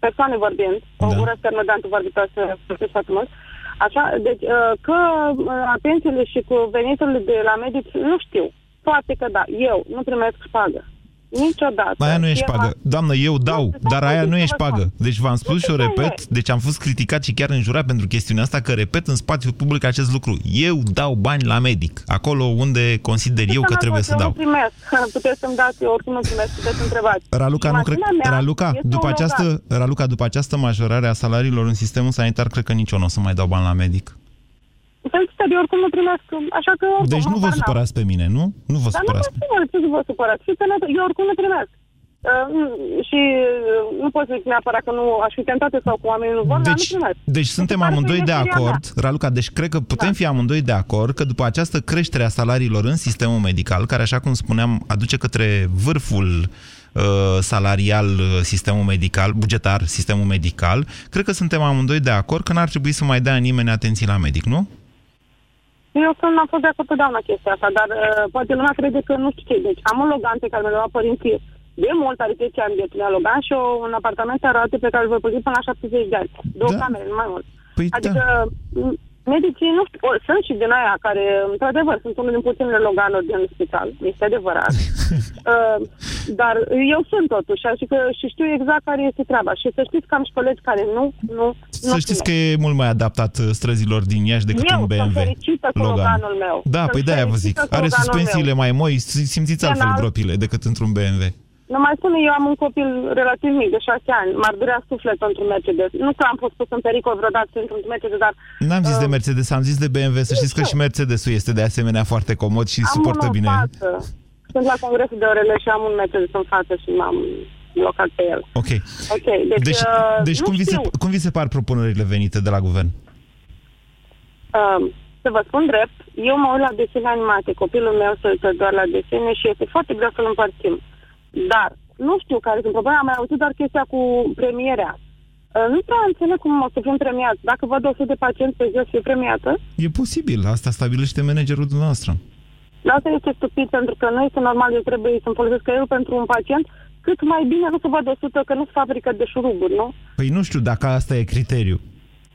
persoane vorbind, da. O gură sternădantul vorbitoare să făceți foarte mult. Așa, deci că pensiile și cu veniturile de la medici, nu știu. Poate că da, eu nu primesc șpagă. Niciodată. Aia nu e șpagă. Doamnă, eu dau, dar aia nu e șpagă. Deci v-am spus și o repet, deci am fost criticat și chiar înjurat pentru chestiunea asta, că repet în spațiu public acest lucru. Eu dau bani la medic, acolo unde consider eu că trebuie să dau. Puteți să-mi dați, eu oricum nu primesc, puteți întrebați. Raluca, nu cred... Raluca, după această, Raluca, după această majorare a salariilor în sistemul sanitar, cred că nici eu nu o să mai dau bani la medic. Pentru că oricum nu primesc, așa că... Oricum, deci nu vă supărați pe mine, nu? Nu vă dar supărați. Dar nu pot să vă supărați. Eu oricum nu primesc. Uh, și nu pot să zic neapărat că nu aș fi tentate sau cu oamenii nu vor, deci, dar nu primesc. Deci suntem amândoi de acord, ea, da. Raluca, deci cred că putem da. fi amândoi de acord că după această creștere a salariilor în sistemul medical, care, așa cum spuneam, aduce către vârful uh, salarial sistemul medical, bugetar sistemul medical, cred că suntem amândoi de acord că n-ar trebui să mai dea nimeni atenție la medic, nu? Eu sunt, am fost de acord totdeauna chestia asta, dar uh, poate lumea crede că nu știu ce. Deci am un Logan pe care mi-a luat părinții de mult, are zece ani de la Logan și o, un apartament arată pe care îl voi plăti până la șaptezeci de ani. Două da. camere, nu mai mult. Păi adică da. medicii, nu știu, o, sunt și din aia care, într-adevăr, sunt unul din puținele Loganuri din spital, este adevărat. uh, dar eu sunt totuși, așa că și știu exact care este treaba. Și să știți că am și colegi care nu, nu, să nu știți primesc. Că e mult mai adaptat străzilor din Iași decât eu un B M W. Eu sunt fericită cu Logan. Loganul meu. Da, sunt păi de-aia vă zic, are suspensiile meu. mai moi, simțiți altfel Penal. gropile decât într-un B M W. Nu mai spune, eu am un copil relativ mic, de șase ani, m-ar durea sufletul într-un Mercedes. Nu că am fost pus în pericol vreodată într-un Mercedes, dar... N-am zis uh, de Mercedes, am zis de B M W, să știți că și Mercedesul este de asemenea foarte comod și am suportă bine. Față. Sunt la congresul de orele și am un Mercedes în față și m-am blocat pe el. Ok. okay deci deci, uh, deci cum, vi se, cum vi se par propunerile venite de la guvern? Uh, să vă spun drept, eu mă uit la desene animate, copilul meu se uită doar la desene și este foarte greu să-l împărțim. Dar nu știu care sunt probleme, am mai auzit doar chestia cu premierea. Nu prea înțeleg cum o să fim premiați. Dacă văd o sută de pacienți pe zi, o să fie premiată? E posibil, asta stabilește managerul dumneavoastră. Dar asta este stupid, pentru că nu este normal, eu trebuie să-mi folosesc eu pentru un pacient cât mai bine, nu să văd o sută, că nu se fabrică de șuruburi, nu? Păi nu știu dacă asta e criteriu.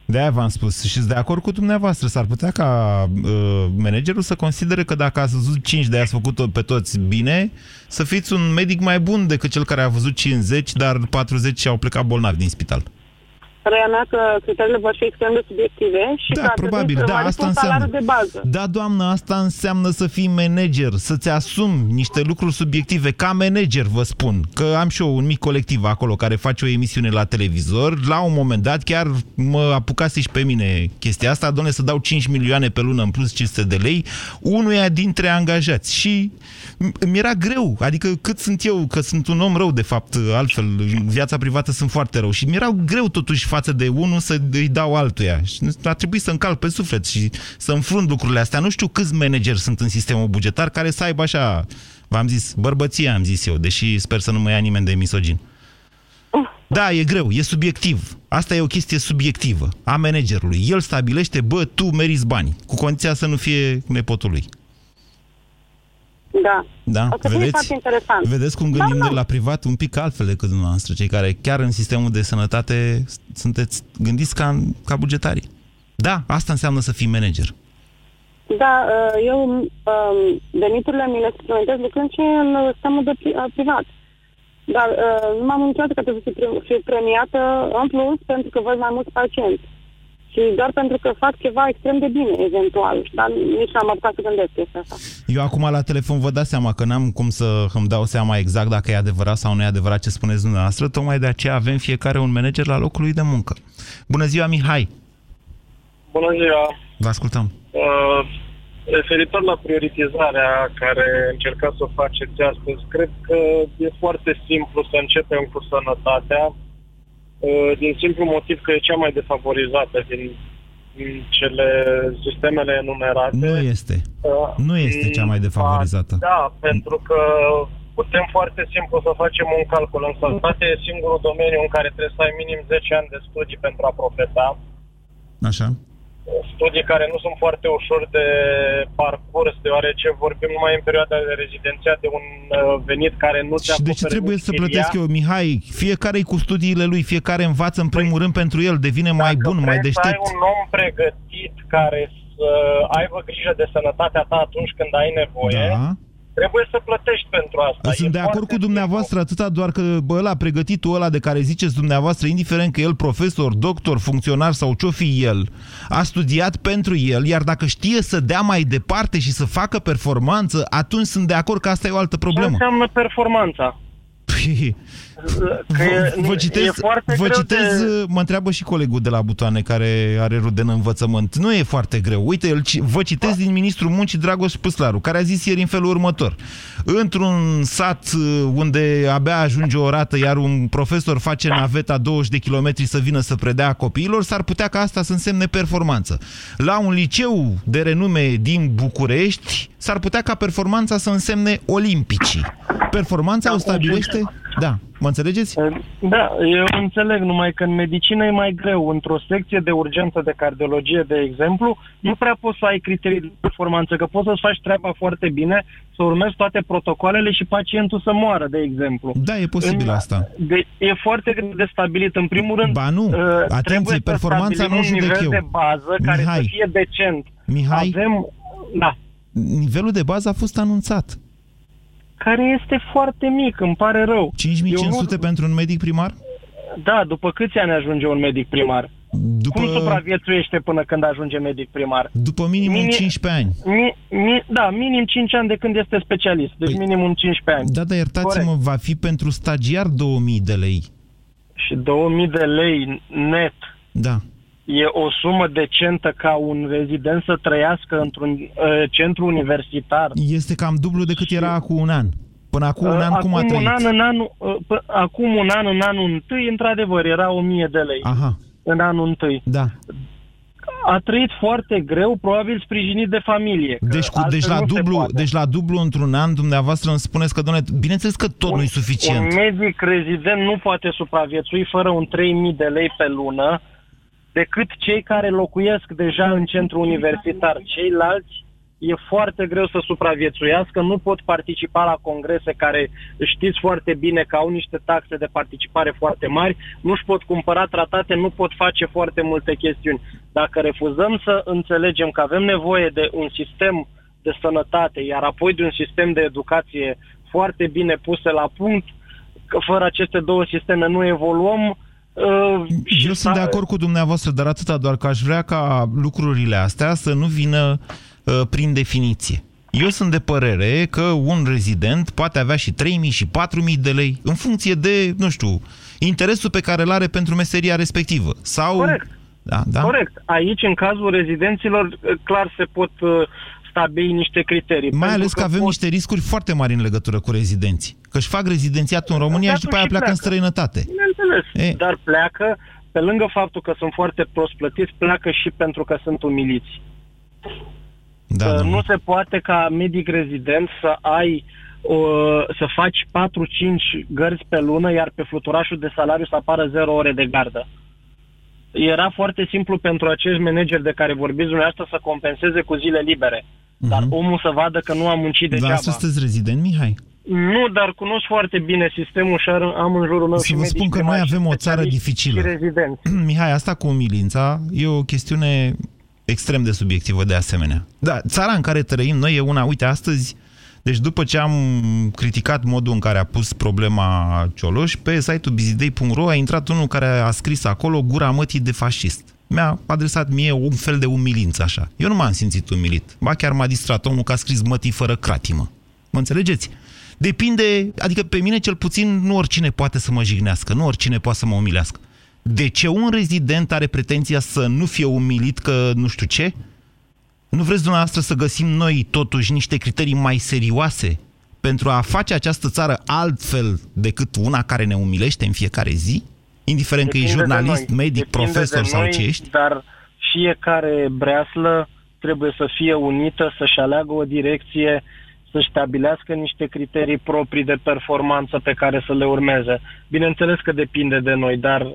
De-aia v-am spus și sunt de acord cu dumneavoastră. S-ar putea ca uh, managerul să considere că dacă ați văzut cinci de ați făcut pe toți bine, să fiți un medic mai bun decât cel care a văzut cincizeci, dar patruzeci și au plecat bolnavi din spital. Părerea mea că criteriile vor fi extrem de subiective și da, că probabil, da, asta înseamnă. De bază. Da, doamnă, asta înseamnă să fii manager, să-ți asumi niște lucruri subiective. Ca manager vă spun că am și eu un mic colectiv acolo care face o emisiune la televizor. La un moment dat chiar mă apucase și pe mine chestia asta, doamne, să dau cinci milioane pe lună în plus cinci sute de lei unuia dintre angajați. Și mi era greu, adică cât sunt eu, că sunt un om rău de fapt, altfel, în viața privată sunt foarte rău și mi era greu totuși față de unul să îi dau altuia. A trebuit să încalc pe suflet și să înfrunt lucrurile astea. Nu știu câți manageri sunt în sistemul bugetar care să aibă așa, v-am zis, bărbăție am zis eu, deși sper să nu mă ia nimeni de misogin. Da, e greu, e subiectiv. Asta e o chestie subiectivă a managerului. El stabilește, bă, tu meriți bani, cu condiția să nu fie nepotul lui. Da. Da, vedeți? Vedeți cum gândim da, da. de la privat un pic altfel decât dumneavoastră, cei care chiar în sistemul de sănătate sunteți gândiți ca, ca bugetarii. Da, asta înseamnă să fii manager. Da, eu veniturile mi le suplimentez lucrând și în sistemul de privat. Dar nu m-am întrebat că trebuie să fiu premiată în plus pentru că văd mai mulți pacienți. Și doar pentru că fac ceva extrem de bine, eventual. Dar nici n-am apucat să gândesc chestia asta. Eu acum la telefon vă dați seama că n-am cum să îmi dau seama exact dacă e adevărat sau nu e adevărat ce spuneți dumneavoastră. Tocmai de aceea avem fiecare un manager la locul lui de muncă. Bună ziua, Mihai! Bună ziua! Vă ascultăm! Uh, referitor la prioritizarea care încercați să o faceți astăzi, cred că e foarte simplu să începem cu sănătatea, din simplu motiv că e cea mai defavorizată din cele sistemele enumerate. Nu este. Nu este cea mai defavorizată. Da, pentru că putem foarte simplu să facem un calcul. În sănătate e singurul domeniu în care trebuie să ai minim zece ani de studii pentru a profeta. Așa. Studii care nu sunt foarte ușor de parcurs, deoarece vorbim numai în perioada de rezidențiat de un venit care nu ți-a. Și de ce trebuie să plătesc eu, Mihai? Fiecare-i cu studiile lui, fiecare învață în primul rând pentru el, devine mai bun, mai deștept. Dacă vrei să ai un om pregătit care să aibă grijă de sănătatea ta atunci când ai nevoie, da. Trebuie să plătești pentru asta. Sunt e de acord cu dumneavoastră, atâta doar că bă, ăla, pregătitul ăla de care ziceți dumneavoastră, indiferent că el profesor, doctor, funcționar sau ce-o fi el, a studiat pentru el, iar dacă știe să dea mai departe și să facă performanță, atunci sunt de acord că asta e o altă problemă. Ce înseamnă performanța? Păi, că e, vă citez, vă citez de... mă întreabă și colegul de la butoane care are rude în învățământ. Nu e foarte greu. Uite, îl, vă citez din ministrul muncii Dragoș Păslaru, care a zis ieri în felul următor. Într-un sat unde abia ajunge o rată, iar un profesor face naveta douăzeci de kilometri să vină să predea copiilor, s-ar putea ca asta să însemne performanță. La un liceu de renume din București, s-ar putea ca performanța să însemne olimpicii. Performanța o stabilește... Da, mă înțelegeți? Da, eu înțeleg, numai că în medicină e mai greu. Într-o secție de urgență de cardiologie, de exemplu, nu prea poți să ai criterii de performanță, că poți să-ți faci treaba foarte bine, să urmezi toate protocoalele și pacientul să moară, de exemplu. Da, e posibil în... asta. De... E foarte greu de stabilit. În primul rând, ba nu. Atenție, trebuie să stabilim un nivel eu. de bază care Mihai. să fie decent. Mihai, Avem... da. nivelul de bază a fost anunțat. Care este foarte mic, îmi pare rău. cinci mii cinci sute nu... pentru un medic primar? Da, după câți ani ajunge un medic primar? După... Cum supraviețuiește până când ajunge medic primar? După minimum minim... cincisprezece ani. Mi... Mi... Da, minim cinci ani de când este specialist, deci păi... minimum cincisprezece ani. Da, dar iertați-mă, corect. Va fi pentru stagiar două mii de lei. Și două mii de lei net. Da. E o sumă decentă ca un rezident să trăiască într-un uh, centru universitar. Este cam dublu decât și... era cu un an. Până acum un an uh, cum a trăit? Un an, în anul, uh, acum un an, în anul întâi, într-adevăr, era o mie de lei. Aha. În anul întâi. Da. A trăit foarte greu, probabil sprijinit de familie. Deci, cu, deci, la, dublu, deci la dublu într-un an, dumneavoastră îmi spuneți că, domnule, bineînțeles că tot nu e suficient. Un medic rezident nu poate supraviețui fără un trei mii de lei pe lună, decât cei care locuiesc deja în centru universitar. Ceilalți e foarte greu să supraviețuiască, nu pot participa la congrese care știți foarte bine că au niște taxe de participare foarte mari, nu-și pot cumpăra tratate, nu pot face foarte multe chestiuni. Dacă refuzăm să înțelegem că avem nevoie de un sistem de sănătate, iar apoi de un sistem de educație foarte bine puse la punct, că fără aceste două sisteme nu evoluăm. Uh, Eu sunt de acord cu dumneavoastră, dar atâta doar că aș vrea ca lucrurile astea să nu vină uh, prin definiție. Eu sunt de părere că un rezident poate avea și trei mii și patru mii de lei în funcție de, nu știu, interesul pe care îl are pentru meseria respectivă. Sau... Corect. Da, da? Corect. Aici, în cazul rezidenților, clar se pot uh, stabili niște criterii. Mai ales că, că avem pot... niște riscuri foarte mari în legătură cu rezidenții. Că își fac rezidențiatul în România de și după aia și pleacă, pleacă în străinătate. Bineînțeles, dar pleacă, pe lângă faptul că sunt foarte prost plătiți, pleacă și pentru că sunt umiliți. Da, nu se poate ca medic rezident să ai uh, să faci patru-cinci gărzi pe lună, iar pe fluturașul de salariu să apară zero ore de gardă. Era foarte simplu pentru acești manageri de care vorbiți dumneavoastră să compenseze cu zile libere. Dar uh-huh. omul să vadă că nu a muncit degeaba. Dar astăzi sunteți rezident, Mihai? Nu, dar cunosc foarte bine sistemul și am în jurul meu să și medici. Să vă spun că noi avem o țară dificilă. Mihai, asta cu umilința e o chestiune extrem de subiectivă de asemenea. Da, țara în care trăim noi e una, uite, astăzi, deci după ce am criticat modul în care a pus problema Cioloș, pe site-ul bizidei punct ro a intrat unul care a scris acolo gura mătii de fascist. Mi-a adresat mie un fel de umilință așa. Eu nu m-am simțit umilit. Ba chiar m-a distrat omul că a scris mătii fără cratimă. Mă înțelegeți? Depinde, adică pe mine cel puțin nu oricine poate să mă jignească, nu oricine poate să mă umilească. De ce un rezident are pretenția să nu fie umilit că nu știu ce? Nu vreți dumneavoastră să găsim noi totuși niște criterii mai serioase pentru a face această țară altfel decât una care ne umilește în fiecare zi? Indiferent Depinde că e jurnalist, de medic, Depinde profesor de sau noi, ce ești? Dar fiecare breaslă trebuie să fie unită, să-și aleagă o direcție, să-și stabilească niște criterii proprii de performanță pe care să le urmeze. Bineînțeles că depinde de noi, dar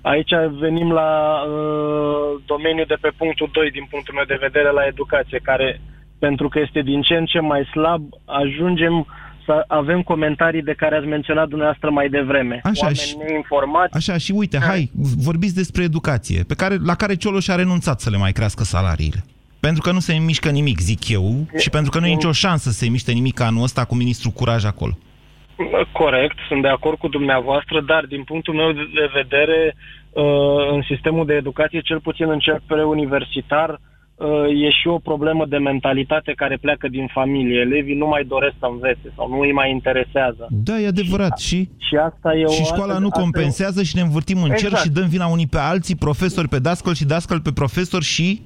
aici venim la uh, domeniul de pe punctul doi, din punctul meu de vedere, la educație, care, pentru că este din ce în ce mai slab, ajungem să avem comentarii de care ați menționat dumneavoastră mai devreme. Așa, oameni și, neinformați. Așa, și uite, hai, hai vorbiți despre educație, pe care, la care Cioloș a renunțat să le mai crească salariile. Pentru că nu se mișcă nimic, zic eu, și pentru că nu e nicio șansă să se miște nimic anul ăsta cu ministrul Curaj acolo. Corect, sunt de acord cu dumneavoastră, dar din punctul meu de vedere, în sistemul de educație, cel puțin în cel preuniversitar, e și o problemă de mentalitate care pleacă din familie. Elevii nu mai doresc să învețe sau nu îi mai interesează. Da, e adevărat. Și, și, și, asta e și școala nu compensează e... și ne învârtim în exact. cer și dăm vina unii pe alții, profesori pe dascăl și dascăl pe profesor și...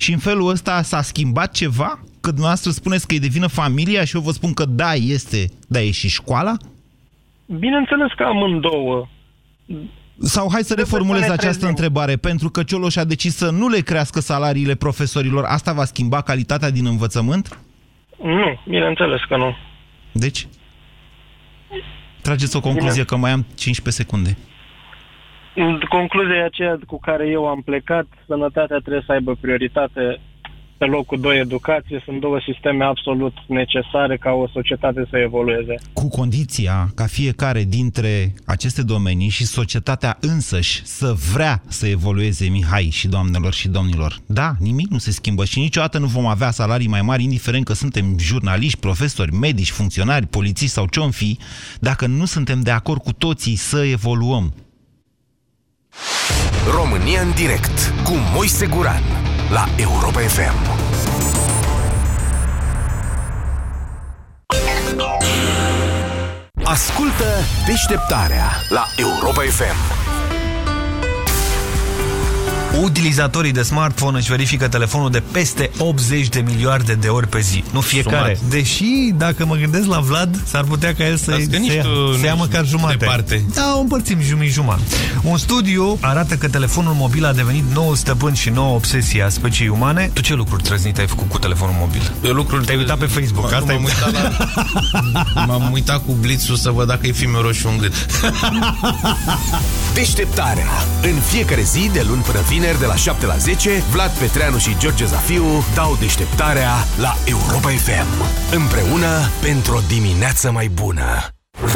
Și în felul ăsta s-a schimbat ceva? Că dumneavoastră spuneți că e de vină familia și eu vă spun că da, este, dar e și școala? Bineînțeles că amândouă. Sau hai să de reformulez această întrebare, pentru că Cioloș a decis să nu le crească salariile profesorilor. Asta va schimba calitatea din învățământ? Nu, bineînțeles că nu. Deci? Trageți o concluzie, bine, că mai am cincisprezece secunde. Concluzia e aceea cu care eu am plecat. Sănătatea trebuie să aibă prioritate, pe locul doi educație. Sunt două sisteme absolut necesare ca o societate să evolueze. Cu condiția ca fiecare dintre aceste domenii și societatea însăși să vrea să evolueze, Mihai și doamnelor și domnilor. Da, nimic nu se schimbă și niciodată nu vom avea salarii mai mari, indiferent că suntem jurnaliști, profesori, medici, funcționari, polițiști sau ce-om fi, dacă nu suntem de acord cu toții să evoluăm. România în direct cu Moise Guran la Europa F M. Ascultă Deșteptarea la Europa F M. Utilizatorii de smartphone își verifică telefonul de peste optzeci de miliarde de ori pe zi. Nu fiecare. Sumat. Deși, dacă mă gândesc la Vlad, s-ar putea ca el să-i să ia, să ia măcar jumate. Da, o împărțim jumii-juma. Un studiu arată că telefonul mobil a devenit nouă stăpân și nouă obsesie a speciei umane. Tu ce lucruri trăznite ai făcut cu telefonul mobil? Lucruri... Te-ai uitat pe Facebook. M-am e... uitat, la... uitat cu blitzul să văd dacă e filmul roșu în gât. Deșteptarea. În fiecare zi, de luni până vineri, de la șapte la zece, Vlad Petreanu și George Zafiu dau Deșteptarea la Europa F M. Împreună pentru o dimineață mai bună.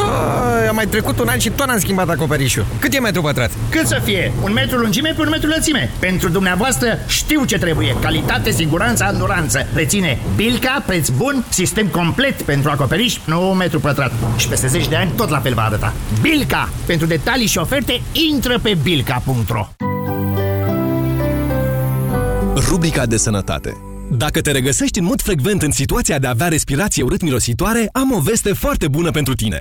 A, a mai trecut un an și tot n-am schimbat acoperișul. Cât e metru pătrat? Cât să fie? Un metru lungime pe un metru lățime. Pentru dumneavoastră știu ce trebuie. Calitate, siguranță, anduranță. Reține Bilca, preț bun, sistem complet pentru acoperiș, nouă metri pătrați. Și peste zece de ani tot la fel va arăta. Bilca! Pentru detalii și oferte, intră pe bilca punct ro. Rubrica de sănătate. Dacă te regăsești în mod frecvent în situația de a avea respirație urât-mirositoare, am o veste foarte bună pentru tine.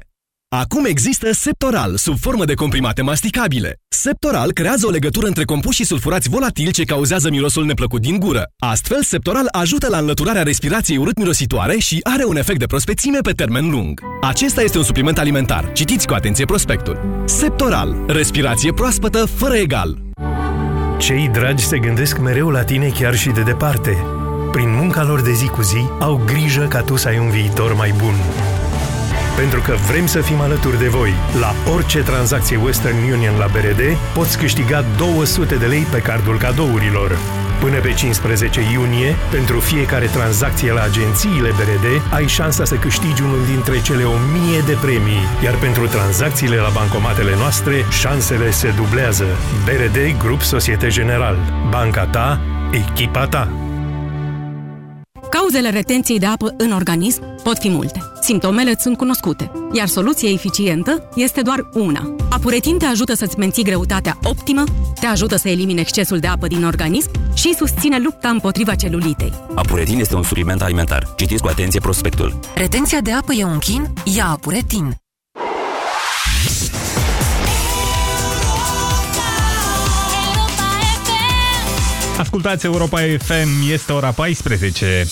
Acum există Septoral, sub formă de comprimate masticabile. Septoral creează o legătură între compușii sulfurați volatili ce cauzează mirosul neplăcut din gură. Astfel, Septoral ajută la înlăturarea respirației urât-mirositoare și are un efect de prospețime pe termen lung. Acesta este un supliment alimentar. Citiți cu atenție prospectul. Septoral. Respirație proaspătă fără egal. Cei dragi se gândesc mereu la tine chiar și de departe. Prin munca lor de zi cu zi, au grijă ca tu să ai un viitor mai bun. Pentru că vrem să fim alături de voi. La orice tranzacție Western Union la B R D poți câștiga două sute de lei pe cardul cadourilor. Până pe cincisprezece iunie, pentru fiecare tranzacție la agențiile B R D, ai șansa să câștigi unul dintre cele o mie de premii, iar pentru tranzacțiile la bancomatele noastre, șansele se dublează. B R D Grup Societe General. Banca ta, echipa ta. Cauzele retenției de apă în organism pot fi multe. Simptomele sunt cunoscute, iar soluția eficientă este doar una. Apuretin te ajută să-ți menții greutatea optimă, te ajută să elimini excesul de apă din organism și susține lupta împotriva celulitei. Apuretin este un supliment alimentar. Citiți cu atenție prospectul. Retenția de apă e un chin? Ia Apuretin! Ascultați Europa F M, este ora paisprezece.